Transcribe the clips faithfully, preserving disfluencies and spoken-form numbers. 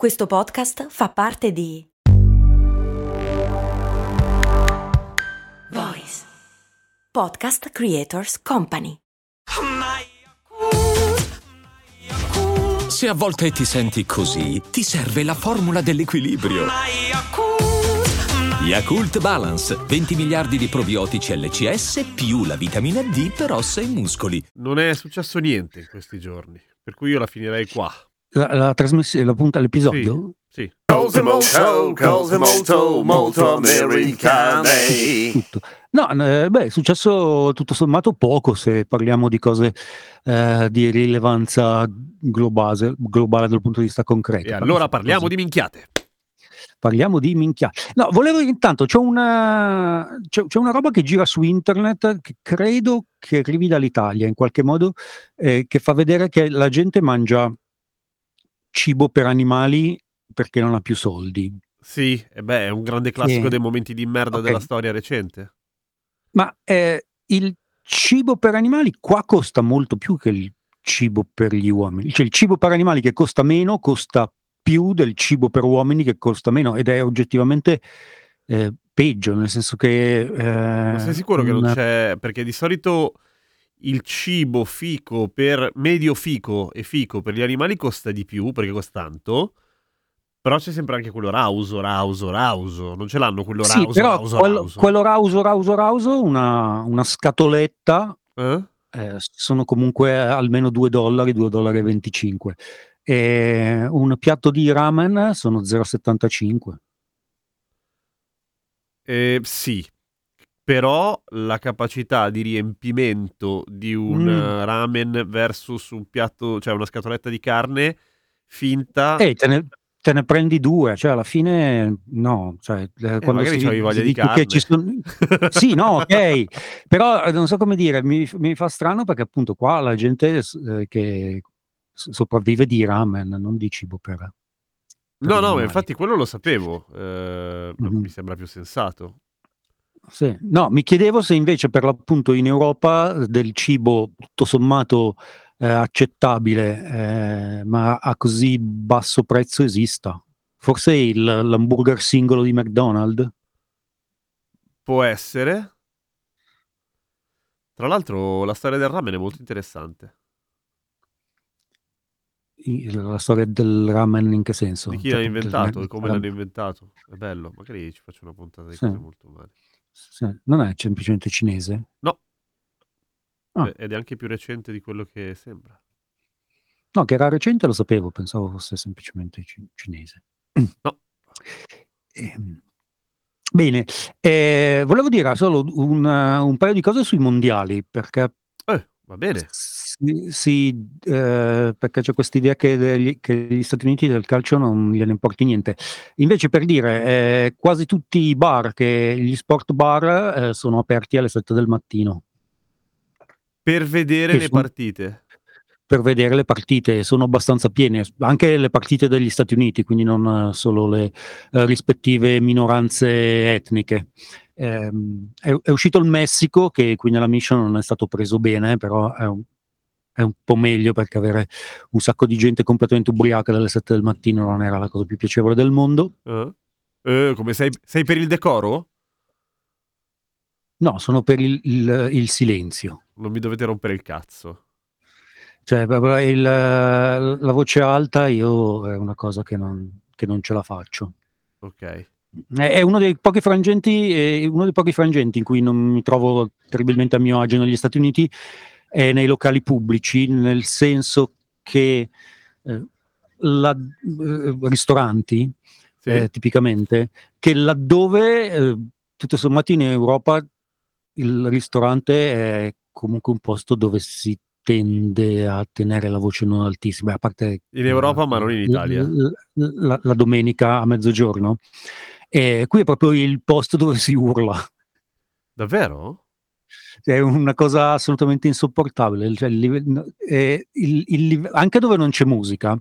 Questo podcast fa parte di Voice Podcast Creators Company. Se a volte ti senti così, ti serve la formula dell'equilibrio. Yakult Balance, venti miliardi di probiotici L C S più la vitamina D per ossa e muscoli. Non è successo niente in questi giorni, per cui io la finirei qua. La, la trasmissione, la punta all'episodio? Sì, sì. Cose molto, cose molto, molto americane. Tutto. No, beh, è successo tutto sommato poco se parliamo di cose eh, di rilevanza globale, globale dal punto di vista concreto. E allora parliamo così. di minchiate. Parliamo di minchiate. No, volevo intanto, c'è una, c'è, c'è una roba che gira su internet che credo che arrivi dall'Italia in qualche modo, eh, che fa vedere che la gente mangia cibo per animali perché non ha più soldi. Sì, e beh, è un grande classico eh, dei momenti di merda okay. della storia recente. Ma eh, il cibo per animali qua costa molto più che il cibo per gli uomini. Cioè il cibo per animali che costa meno costa più del cibo per uomini che costa meno, ed è oggettivamente eh, peggio, nel senso che... Eh, Ma sei sicuro una... che non c'è? Perché di solito... il cibo fico per medio fico e fico per gli animali costa di più perché costa tanto, però c'è sempre anche quello rauso, rauso, rauso. Non ce l'hanno quello rauso, sì, però rauso, quello, rauso. Quello rauso, rauso, rauso, una, una scatoletta, eh? Eh, sono comunque almeno due dollari, due dollari e venticinque. E un piatto di ramen sono zero virgola settantacinque. Eh, sì. Però la capacità di riempimento di un mm. ramen versus un piatto, cioè una scatoletta di carne finta... Ehi, hey, te, te ne prendi due, cioè alla fine no. Cioè, eh, quando magari c'avevi voglia di carne. Che ci sono... sì, no, ok, però non so come dire, mi, mi fa strano perché appunto qua la gente eh, che sopravvive di ramen, non di cibo per... per no, no, infatti quello lo sapevo, eh, mm-hmm. mi sembra più sensato. Sì. No, mi chiedevo se invece per l'appunto in Europa del cibo tutto sommato eh, accettabile eh, ma a così basso prezzo esista. Forse il, l'hamburger singolo di McDonald's? Può essere. Tra l'altro la storia del ramen è molto interessante. La storia del ramen in che senso? Di chi l'ha inventato e come l'hanno inventato. È bello, magari ci faccio una puntata di sì. cose molto umane. Non è semplicemente cinese? No, ah. ed è anche più recente di quello che sembra. No, che era recente lo sapevo, pensavo fosse semplicemente c- cinese. No. Eh, bene, eh, volevo dire solo un, un paio di cose sui mondiali, perché eh, va bene. Si, si, eh, perché c'è questa idea che, degli, che gli Stati Uniti del calcio non gliene importi niente. Invece, per dire, eh, quasi tutti i bar, che gli sport bar, eh, sono aperti alle sette del mattino. Per vedere che le sono, partite? Per vedere le partite, sono abbastanza piene, anche le partite degli Stati Uniti, quindi non solo le eh, rispettive minoranze etniche. Eh, è, è uscito il Messico, che qui nella mission non è stato preso bene, però è un è un po' meglio, perché avere un sacco di gente completamente ubriaca dalle sette del mattino non era la cosa più piacevole del mondo. Uh, uh, come sei, sei per il decoro? No, sono per il, il, il silenzio. Non mi dovete rompere il cazzo. Cioè, il, la voce alta io è una cosa che non, che non ce la faccio. Ok. È uno dei pochi frangenti, è uno dei pochi frangenti in cui non mi trovo terribilmente a mio agio negli Stati Uniti. È nei locali pubblici, nel senso che eh, la, eh, ristoranti sì. eh, tipicamente, che laddove eh, tutto sommato in Europa il ristorante è comunque un posto dove si tende a tenere la voce non altissima, a parte in Europa eh, ma non in Italia la, la, la domenica a mezzogiorno, eh, qui è proprio il posto dove si urla davvero? È una cosa assolutamente insopportabile, cioè, il live- eh, il, il, anche dove non c'è musica,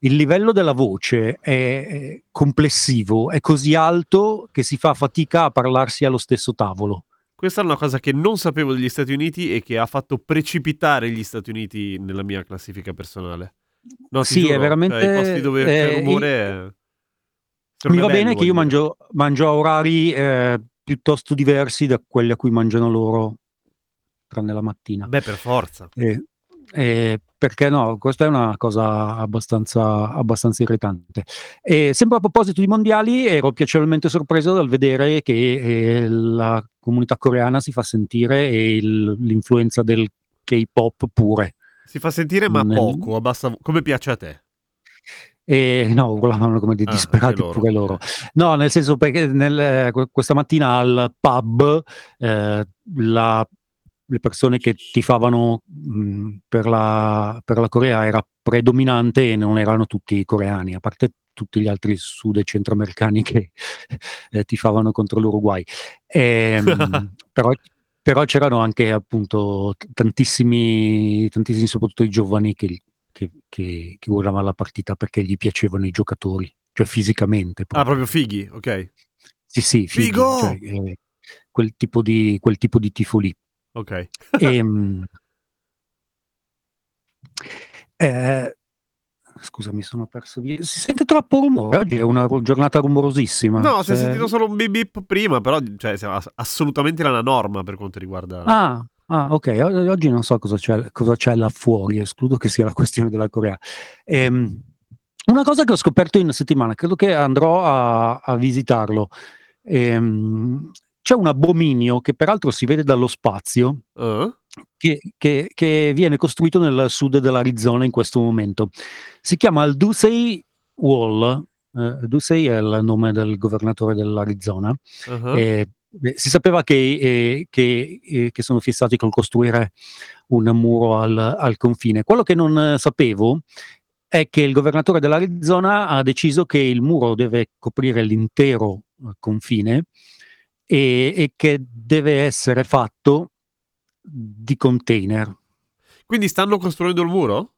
il livello della voce è, è complessivo, è così alto che si fa fatica a parlarsi allo stesso tavolo. Questa è una cosa che non sapevo degli Stati Uniti e che ha fatto precipitare gli Stati Uniti nella mia classifica personale. No, sì, giuro, è veramente... Eh, i posti dove eh, c'è rumore... È... Mi va bene che io mangio, mangio a orari eh, piuttosto diversi da quelli a cui mangiano loro, tranne la mattina. Beh, per forza. Eh, eh, perché no, questa è una cosa abbastanza, abbastanza irritante. E sempre a proposito di mondiali, ero piacevolmente sorpreso dal vedere che eh, la comunità coreana si fa sentire e il, l'influenza del K-pop pure. Si fa sentire ma poco, abbassa... come piace a te? Eh, no, urlavano come dei ah, disperati loro. Pure loro. No, nel senso perché nel, questa mattina al pub eh, la, le persone che tifavano mh, per, la, per la Corea era predominante e non erano tutti coreani, a parte tutti gli altri sud e centroamericani che eh, tifavano contro l'Uruguay. E, però... Però c'erano anche appunto tantissimi, tantissimi soprattutto i giovani che, che, che, che guardavano la partita perché gli piacevano i giocatori, cioè fisicamente. Proprio. Ah, proprio fighi, ok. Sì, sì, fighi, figo! Cioè, eh, quel, tipo di, quel tipo di tifo lì. Ok. E, eh, scusa, mi sono perso via. Si sente troppo rumore, oggi è una giornata rumorosissima. No, si è sentito solo un bip bip prima, però cioè, assolutamente la norma per quanto riguarda... Ah, ah ok, o- oggi non so cosa c'è, cosa c'è là fuori, escludo che sia la questione della Corea. Ehm, una cosa che ho scoperto in settimana, credo che andrò a, a visitarlo, ehm, c'è un abominio che peraltro si vede dallo spazio, uh. Che, che, che viene costruito nel sud dell'Arizona in questo momento. Si chiama il Ducey Wall. Uh, Ducey è il nome del governatore dell'Arizona. Uh-huh. E, beh, si sapeva che, eh, che, eh, che sono fissati col costruire un muro al, al confine. Quello che non sapevo è che il governatore dell'Arizona ha deciso che il muro deve coprire l'intero eh, confine e, e che deve essere fatto di container. Quindi stanno costruendo il muro?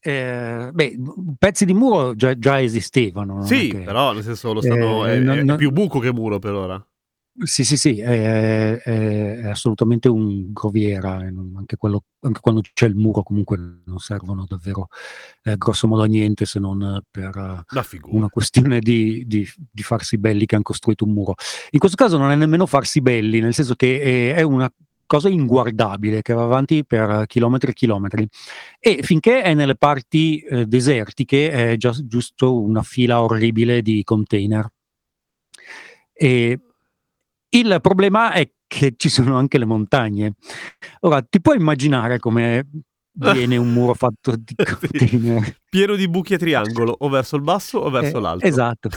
Eh, beh, pezzi di muro già, già esistevano. Sì, che, però nel senso lo stanno, eh, è, non, è più buco che muro per ora. Sì, sì, sì, è, è, è assolutamente un groviera. Anche, quello, anche quando c'è il muro comunque non servono davvero eh, grosso modo a niente se non per una questione di, di, di farsi belli che hanno costruito un muro. In questo caso non è nemmeno farsi belli, nel senso che è, è una cosa inguardabile che va avanti per chilometri e chilometri e finché è nelle parti eh, desertiche è già giusto una fila orribile di container. E il problema è che ci sono anche le montagne. Ora ti puoi immaginare come viene un muro fatto di container pieno di buchi a triangolo o verso il basso o verso eh, l'alto, esatto,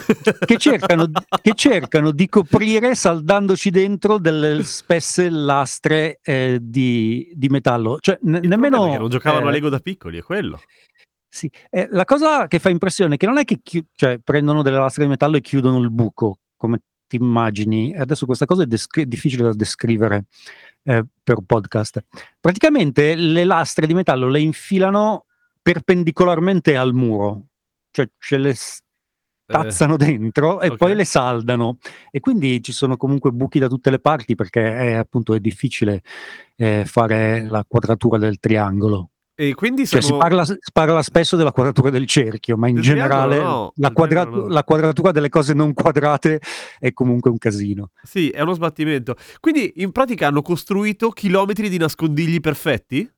che cercano, che cercano di coprire saldandoci dentro delle spesse lastre eh, di, di metallo, cioè ne- nemmeno non giocavano eh, a Lego da piccoli, è quello. Sì, eh, la cosa che fa impressione è che non è che chi- cioè, prendono delle lastre di metallo e chiudono il buco come ti immagini. Adesso questa cosa è descri- difficile da descrivere Eh, per un podcast. Praticamente le lastre di metallo le infilano perpendicolarmente al muro, cioè ce le stazzano eh, dentro e okay. Poi le saldano e quindi ci sono comunque buchi da tutte le parti perché è, appunto è difficile eh, fare la quadratura del triangolo. E quindi sono... cioè, si parla, si parla spesso della quadratura del cerchio, ma in del generale no, la, quadrat- no. la quadratura delle cose non quadrate è comunque un casino. Sì, è uno sbattimento. Quindi in pratica hanno costruito chilometri di nascondigli perfetti?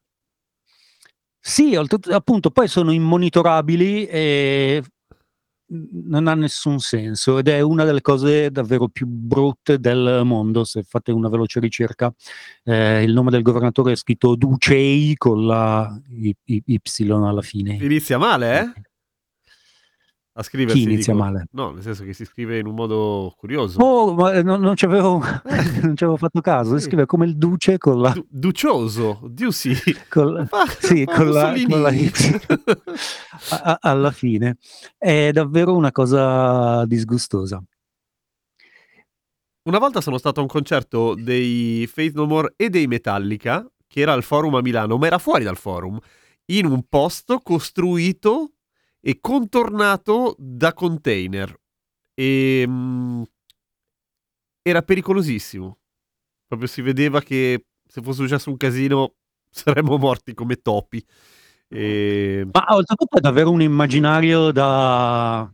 Sì, appunto, poi sono immonitorabili e non ha nessun senso ed è una delle cose davvero più brutte del mondo. Se fate una veloce ricerca eh, il nome del governatore è scritto Ducey con la y, y alla fine. Inizia male, eh? A scriversi. Chi inizia dico, male? No, nel senso che si scrive in un modo curioso. Oh, ma non, non ci avevo non ci avevo fatto caso. Si scrive come il duce con la du, ducioso, Ducey. Con, fa, sì, fa con, la, con la Y a, alla fine. È davvero una cosa disgustosa. Una volta sono stato a un concerto dei Faith No More e dei Metallica, che era al Forum a Milano, ma era fuori dal Forum, in un posto costruito e contornato da container e mh, era pericolosissimo, proprio si vedeva che se fosse successo un casino saremmo morti come topi E... Ma oltretutto è davvero un immaginario da...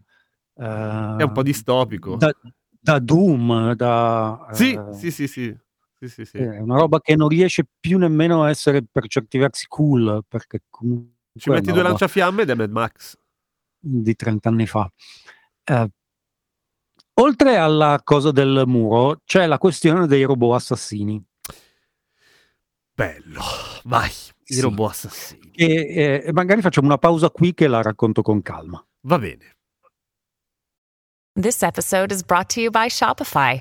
Uh, è un po' distopico. Da, da Doom, da... Sì, uh, sì, sì, sì. Sì, sì, sì. È una roba che non riesce più nemmeno a essere per certi versi cool, perché comunque... Ci metti due lanciafiamme ed è Mad Max. Di trent'anni fa. Uh, oltre alla cosa del muro, c'è la questione dei robot assassini. Bello, vai, i sì. robot assassini. E, e magari facciamo una pausa qui che la racconto con calma. Va bene. This episode is brought to you by Shopify.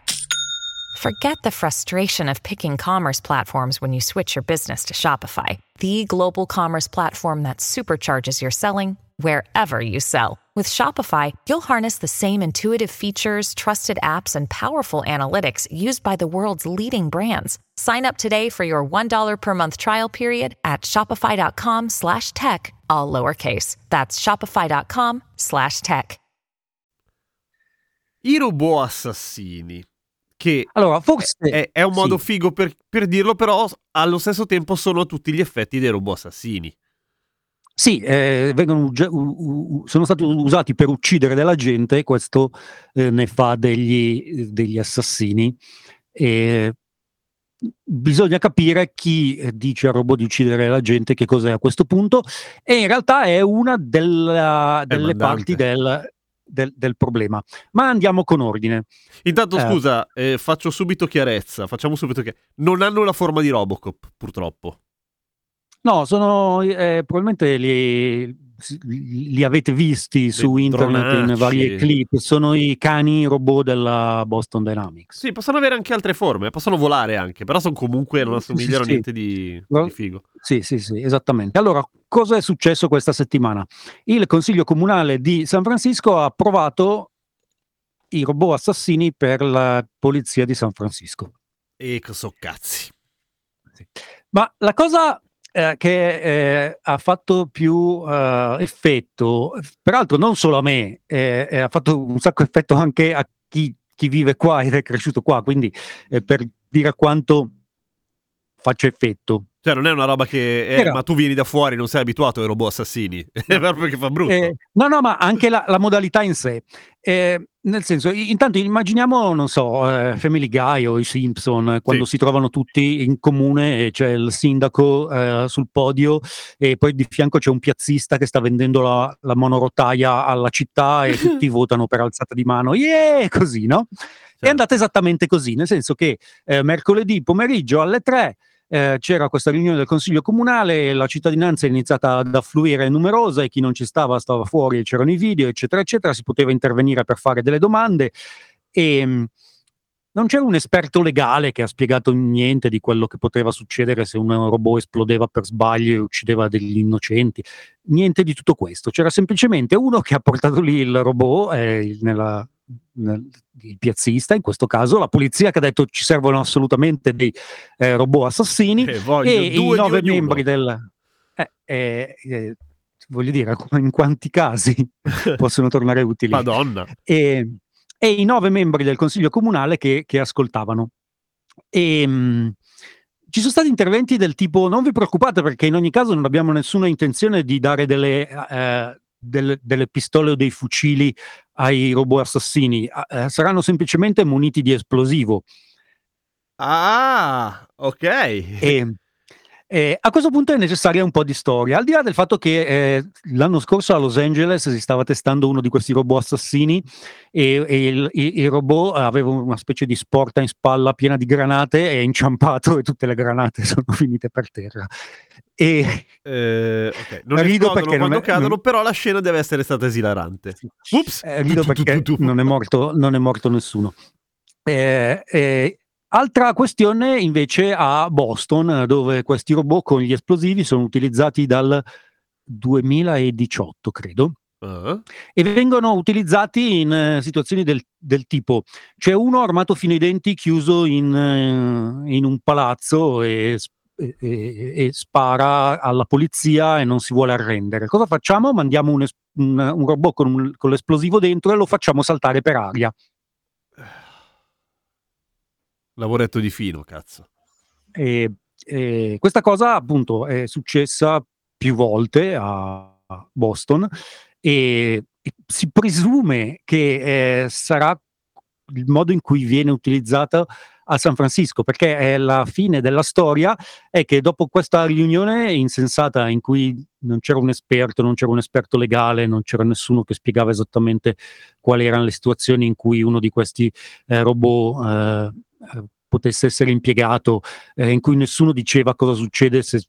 Forget the frustration of picking commerce platforms when you switch your business to Shopify, the global commerce platform that supercharges your selling wherever you sell. With Shopify, you'll harness the same intuitive features, trusted apps, and powerful analytics used by the world's leading brands. Sign up today for your one dollar per month trial period at shopify.com slash tech, all lowercase. That's shopify.com slash tech. I robot assassini. Che allora, forse è, è un modo sì. figo per, per dirlo, però allo stesso tempo sono a tutti gli effetti dei robot assassini. Sì, eh, vengono, sono stati usati per uccidere della gente, e questo eh, ne fa degli, degli assassini. E bisogna capire chi dice al robot di uccidere la gente, che cos'è a questo punto, e in realtà è una della, delle parti del... Del, del problema, ma andiamo con ordine. Intanto eh. scusa, eh, faccio subito chiarezza, facciamo subito che non hanno la forma di Robocop, purtroppo. No, sono eh, probabilmente li, li avete visti dei su internet tronacci. In varie clip, sono i cani robot della Boston Dynamics. Sì, possono avere anche altre forme, possono volare anche, però sono comunque non assomigliano sì, a niente sì. di, di figo. Sì, sì, sì, esattamente. Allora, cosa è successo questa settimana? Il Consiglio Comunale di San Francisco ha approvato i robot assassini per la polizia di San Francisco. E so cazzi. Sì. Ma la cosa eh, che eh, ha fatto più eh, effetto, peraltro non solo a me, eh, eh, ha fatto un sacco effetto anche a chi, chi vive qua ed è cresciuto qua, quindi eh, per dire quanto faccia effetto. Cioè non è una roba che eh, Però, ma tu vieni da fuori, non sei abituato ai robot assassini, è proprio che fa brutto. Eh, no, no, ma anche la, la modalità in sé. Eh, nel senso, intanto immaginiamo, non so, eh, Family Guy o i Simpson, quando sì. si trovano tutti in comune e c'è il sindaco eh, sul podio e poi di fianco c'è un piazzista che sta vendendo la, la monorotaia alla città e tutti votano per alzata di mano. Yeah! Così, no? Certo. È andata esattamente così, nel senso che eh, mercoledì pomeriggio alle tre Eh, c'era questa riunione del Consiglio Comunale, la cittadinanza è iniziata ad affluire numerosa e chi non ci stava stava fuori, c'erano i video eccetera eccetera, si poteva intervenire per fare delle domande e mh, non c'era un esperto legale che ha spiegato niente di quello che poteva succedere se un robot esplodeva per sbaglio e uccideva degli innocenti, niente di tutto questo, c'era semplicemente uno che ha portato lì il robot eh, nella... il piazzista, in questo caso la polizia, che ha detto ci servono assolutamente dei eh, robot assassini eh, e i nove membri del eh, eh, eh, voglio dire in quanti casi possono tornare utili Madonna e, e i nove membri del Consiglio Comunale che, che ascoltavano e mh, ci sono stati interventi del tipo non vi preoccupate perché in ogni caso non abbiamo nessuna intenzione di dare delle eh, Delle, delle pistole o dei fucili ai robot assassini, eh, saranno semplicemente muniti di esplosivo. Ah, ok. E, e a questo punto è necessaria un po' di storia, al di là del fatto che eh, l'anno scorso a Los Angeles si stava testando uno di questi robot assassini e, e il, il, il robot aveva una specie di sporta in spalla piena di granate e è inciampato e tutte le granate sono finite per terra. E eh, okay. non rido perché quando non è, cadono non... però la scena deve essere stata esilarante. Ups, eh, rido perché non è morto, non è morto nessuno. Eh, eh, altra questione invece a Boston, dove questi robot con gli esplosivi sono utilizzati dal duemiladiciotto, credo. Uh-huh. E vengono utilizzati in eh, situazioni del, del tipo c'è uno armato fino ai denti chiuso in, eh, in un palazzo e E, e spara alla polizia e non si vuole arrendere. Cosa facciamo? Mandiamo un, es- un, un robot con, un, con l'esplosivo dentro e lo facciamo saltare per aria. Lavoretto di fino, cazzo. E, e questa cosa appunto è successa più volte a a Boston e e si presume che eh, sarà il modo in cui viene utilizzata a San Francisco, perché è la fine della storia è che dopo questa riunione insensata in cui non c'era un esperto, non c'era un esperto legale, non c'era nessuno che spiegava esattamente quali erano le situazioni in cui uno di questi eh, robot eh, potesse essere impiegato, eh, in cui nessuno diceva cosa succede se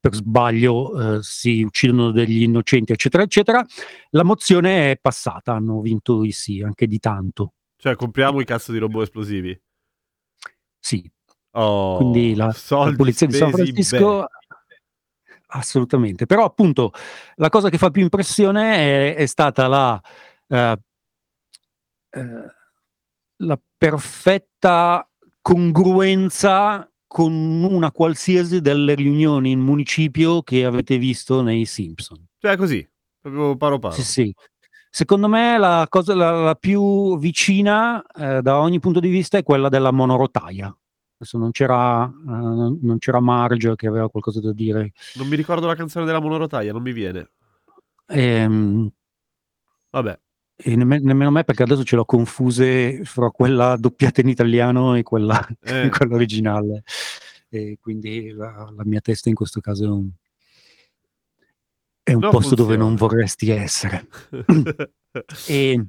per sbaglio eh, si uccidono degli innocenti, eccetera, eccetera, la mozione è passata, hanno vinto i sì, anche di tanto. Cioè, compriamo i cazzo di robot esplosivi? Sì. Oh, quindi la, la polizia di San Francisco... Bene. Assolutamente. Però, appunto, la cosa che fa più impressione è, è stata la, eh, eh, la perfetta congruenza con una qualsiasi delle riunioni in municipio che avete visto nei Simpson. Cioè così, proprio paro paro. Sì, sì. Secondo me la cosa la, la più vicina eh, da ogni punto di vista è quella della monorotaia. Adesso non c'era eh, non c'era Marge che aveva qualcosa da dire. Non mi ricordo la canzone della monorotaia, non mi viene. Ehm... Vabbè. E nemm- nemmeno me, perché adesso ce l'ho confuse fra quella doppiata in italiano e quella, eh. quella originale, e quindi la, la mia testa in questo caso è un, è un no, posto funziona. Dove non vorresti essere. e,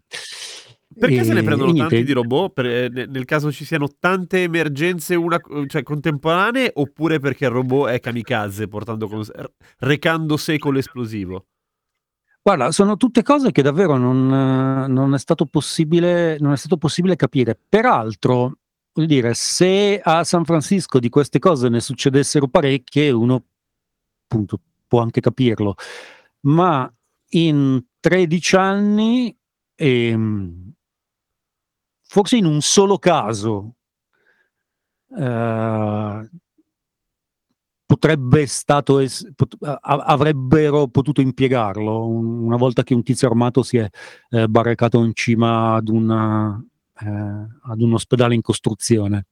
perché e, se ne prendono niente. Tanti di robot? Per, nel caso ci siano tante emergenze una, cioè, contemporanee, oppure perché il robot è kamikaze portando con, recando secolo esplosivo? Guarda, sono tutte cose che davvero non, non, è stato possibile, non è stato possibile capire. Peraltro, voglio dire, se a San Francisco di queste cose ne succedessero parecchie, uno appunto può anche capirlo. Ma in tredici anni, ehm, forse in un solo caso, eh, potrebbe stato es- pot- avrebbero potuto impiegarlo una volta che un tizio armato si è eh, barricato in cima ad, una, eh, ad un ospedale in costruzione.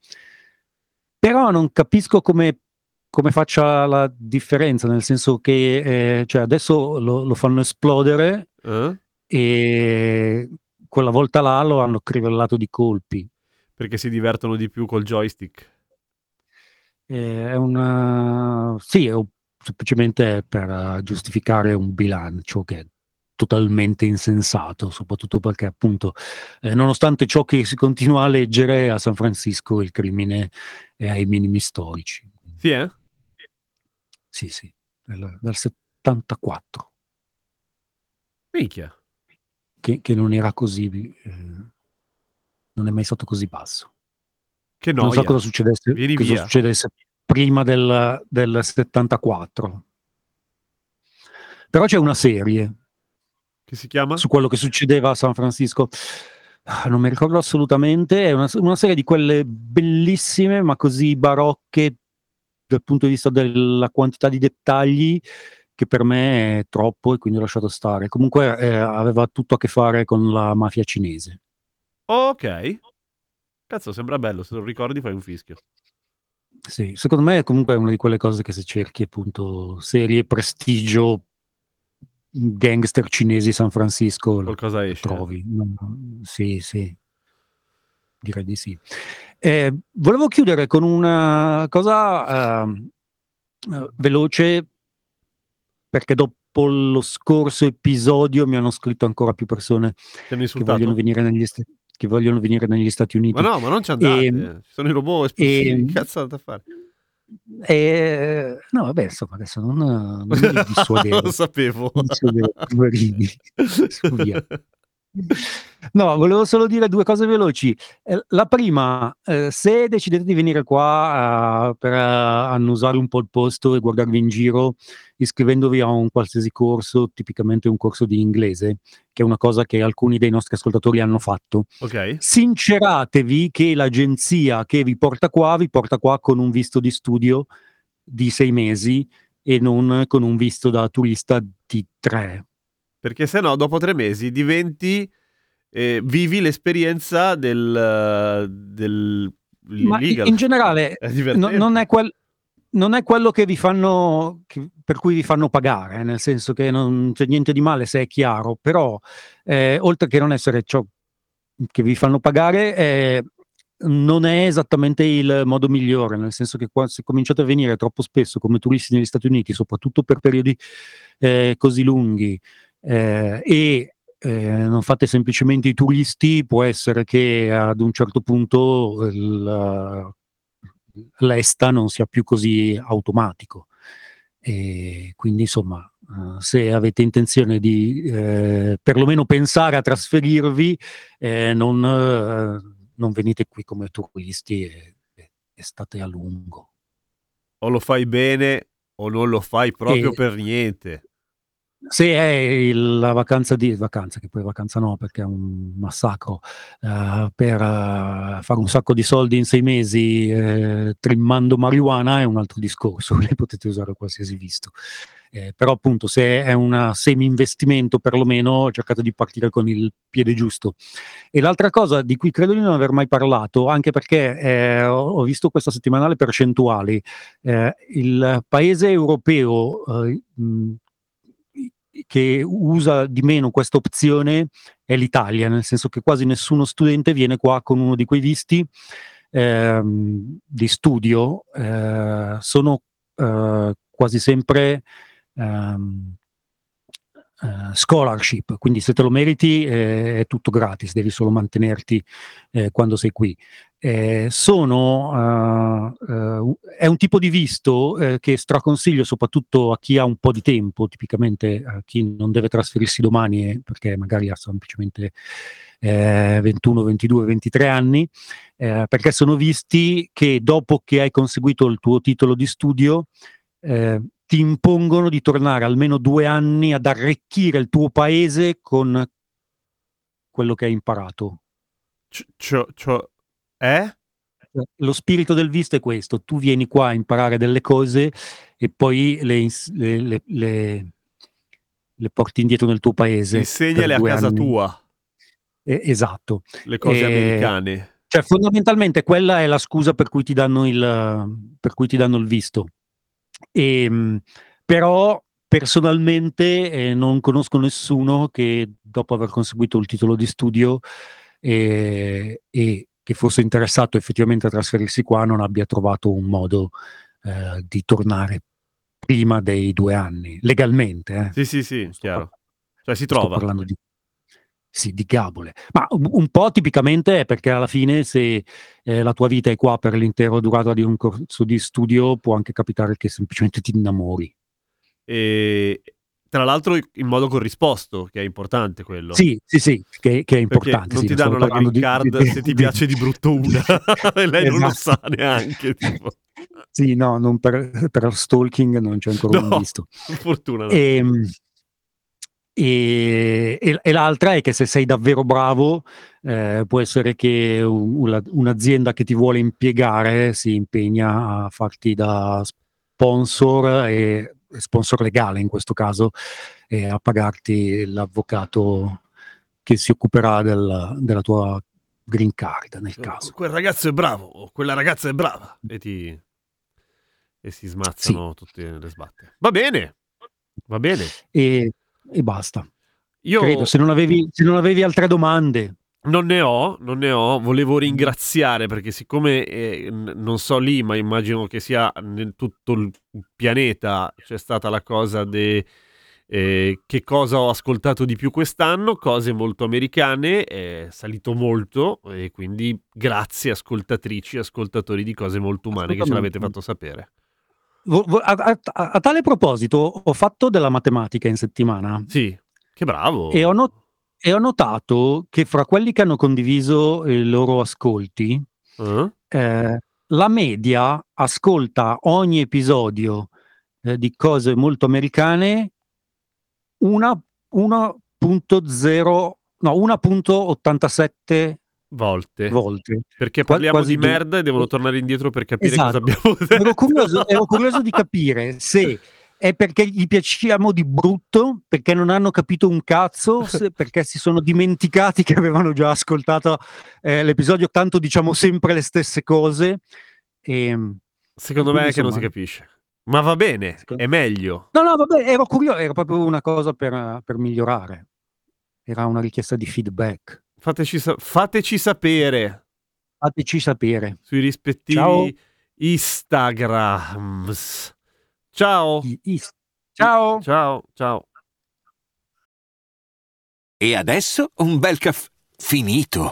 Però non capisco come, come faccia la differenza, nel senso che eh, cioè adesso lo, lo fanno esplodere eh? E quella volta là lo hanno crivellato di colpi. Perché si divertono di più col joystick. È una sì, è un... semplicemente per giustificare un bilancio che è totalmente insensato, soprattutto perché appunto eh, nonostante ciò che si continua a leggere a San Francisco il crimine è ai minimi storici. Sì, eh? Sì, sì, dal, dal settantaquattro. Minchia. Che, che non era così, eh, non è mai stato così basso. Che noia. Non so cosa succedesse, cosa succedesse prima del, del settantaquattro. Però c'è una serie che si chiama? Su quello che succedeva a San Francisco. Non mi ricordo assolutamente. È una, una serie di quelle bellissime, ma così barocche dal punto di vista della quantità di dettagli, che per me è troppo e quindi ho lasciato stare. Comunque eh, aveva tutto a che fare con la mafia cinese. Ok. Cazzo, sembra bello, se lo ricordi fai un fischio. Sì, secondo me è comunque una di quelle cose che se cerchi appunto serie, prestigio, gangster cinesi San Francisco, qualcosa lo esce. Trovi. No, sì, sì, direi di sì. Eh, volevo chiudere con una cosa eh, veloce, perché dopo lo scorso episodio mi hanno scritto ancora più persone che vogliono venire negli Stati che vogliono venire negli Stati Uniti. Ma no, ma non ci andate, e, ci sono i robot esplosivi, che cazzata a fare? E, no, vabbè, insomma, adesso non, non mi dissuadevo. Lo sapevo. No, volevo solo dire due cose veloci. La prima, eh, se decidete di venire qua eh, per eh, annusare un po' il posto e guardarvi in giro, iscrivendovi a un qualsiasi corso, tipicamente un corso di inglese, che è una cosa che alcuni dei nostri ascoltatori hanno fatto, okay. Sinceratevi che l'agenzia che vi porta qua vi porta qua con un visto di studio di sei mesi e non con un visto da turista di tre. Perché se no dopo tre mesi diventi eh, vivi l'esperienza del, del ma legal. In generale è non, non è quel non è quello che vi fanno, che, per cui vi fanno pagare, nel senso che non c'è niente di male se è chiaro, però eh, oltre che non essere ciò che vi fanno pagare, eh, non è esattamente il modo migliore, nel senso che qua, se cominciate a venire troppo spesso come turisti negli Stati Uniti, soprattutto per periodi eh, così lunghi, eh, e eh, non fate semplicemente i turisti, può essere che ad un certo punto il, l'esta non sia più così automatico. E quindi insomma, se avete intenzione di eh, perlomeno pensare a trasferirvi, eh, non... Eh, non venite qui come turisti e, e, e state a lungo. O lo fai bene o non lo fai proprio e, per niente. Se è il, la vacanza di vacanza, che poi vacanza no, perché è un massacro, uh, per uh, fare un sacco di soldi in sei mesi uh, trimmando marijuana, è un altro discorso, le potete usare a qualsiasi visto. Eh, però appunto, se è un semi-investimento, perlomeno cercate di partire con il piede giusto. E l'altra cosa di cui credo di non aver mai parlato, anche perché eh, ho visto questa settimanale percentuali, eh, il paese europeo eh, mh, che usa di meno questa opzione è l'Italia, nel senso che quasi nessuno studente viene qua con uno di quei visti eh, di studio, eh, sono eh, quasi sempre Um, uh, scholarship, quindi se te lo meriti eh, è tutto gratis, devi solo mantenerti eh, quando sei qui. Eh, sono uh, uh, è un tipo di visto eh, che straconsiglio soprattutto a chi ha un po' di tempo, tipicamente a chi non deve trasferirsi domani eh, perché magari ha semplicemente eh, ventuno, ventidue, ventitré anni, eh, perché sono visti che dopo che hai conseguito il tuo titolo di studio eh, ti impongono di tornare almeno due anni ad arricchire il tuo paese con quello che hai imparato. C- c- c- eh? Lo spirito del visto è questo: tu vieni qua a imparare delle cose e poi le, le, le, le, le porti indietro nel tuo paese. Insegnale a casa anni. Tua. Eh, esatto. Le cose eh, americane. Cioè fondamentalmente quella è la scusa per cui ti danno il, per cui ti danno il visto. E, però personalmente eh, non conosco nessuno che dopo aver conseguito il titolo di studio eh, e che fosse interessato effettivamente a trasferirsi qua non abbia trovato un modo eh, di tornare prima dei due anni legalmente eh. sì sì sì sto chiaro par- cioè si trova sto parlando di Sì, di gabole. Ma un po' tipicamente è perché alla fine se eh, la tua vita è qua per l'intera durata di un corso di studio, può anche capitare che semplicemente ti innamori. E tra l'altro in modo corrisposto, che è importante quello. Sì, sì, sì, che, che è importante. Perché non sì, ti danno la green card di, di, se ti piace di brutto una e lei esatto. non lo sa neanche. Tipo. Sì, no, non per, per stalking non c'è ancora no, un visto. Fortuna. No. E, E, e, e l'altra è che se sei davvero bravo eh, può essere che un, un'azienda che ti vuole impiegare si impegna a farti da sponsor e sponsor legale in questo caso e a pagarti l'avvocato che si occuperà del, della tua green card nel caso. Quel ragazzo è bravo o quella ragazza è brava e ti e si smazzano sì. tutte le sbatte. Va bene, va bene. E, e basta. Io credo, se non avevi se non avevi altre domande. Non ne ho non ne ho Volevo ringraziare perché siccome eh, n- non so lì, ma immagino che sia nel tutto il pianeta c'è stata la cosa de eh, che cosa ho ascoltato di più quest'anno, cose molto americane, è salito molto e quindi grazie ascoltatrici, ascoltatori di cose molto umane che ce l'avete fatto sapere. A, a, a tale proposito ho fatto della matematica in settimana. Sì, che bravo. E ho, not- e ho notato che fra quelli che hanno condiviso i loro ascolti uh-huh. eh, la media ascolta ogni episodio eh, di cose molto americane uno virgola zero no uno virgola ottantasette Volte. volte perché parliamo quasi di due. Merda e devono tornare indietro per capire esatto. cosa abbiamo detto. Ero curioso, ero curioso di capire se è perché gli piacciamo di brutto, perché non hanno capito un cazzo, se perché si sono dimenticati che avevano già ascoltato eh, l'episodio, tanto diciamo sempre le stesse cose e, Secondo me è che non si capisce. Ma va bene, è meglio. No, no, va bene, ero curioso, era proprio una cosa per, per migliorare. Era una richiesta di feedback. Fateci, sa- fateci sapere. Fateci sapere. Sui rispettivi Ciao. Instagram. Ciao. Is- ciao. Ciao, ciao. E adesso un bel caffè finito.